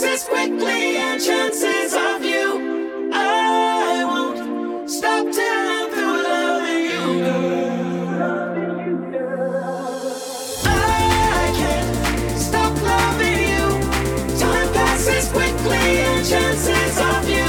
passes quickly and chances of you. I won't stop till I'm through loving you, girl. I can't stop loving you. Time passes quickly and chances of you.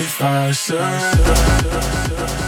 If I surrender.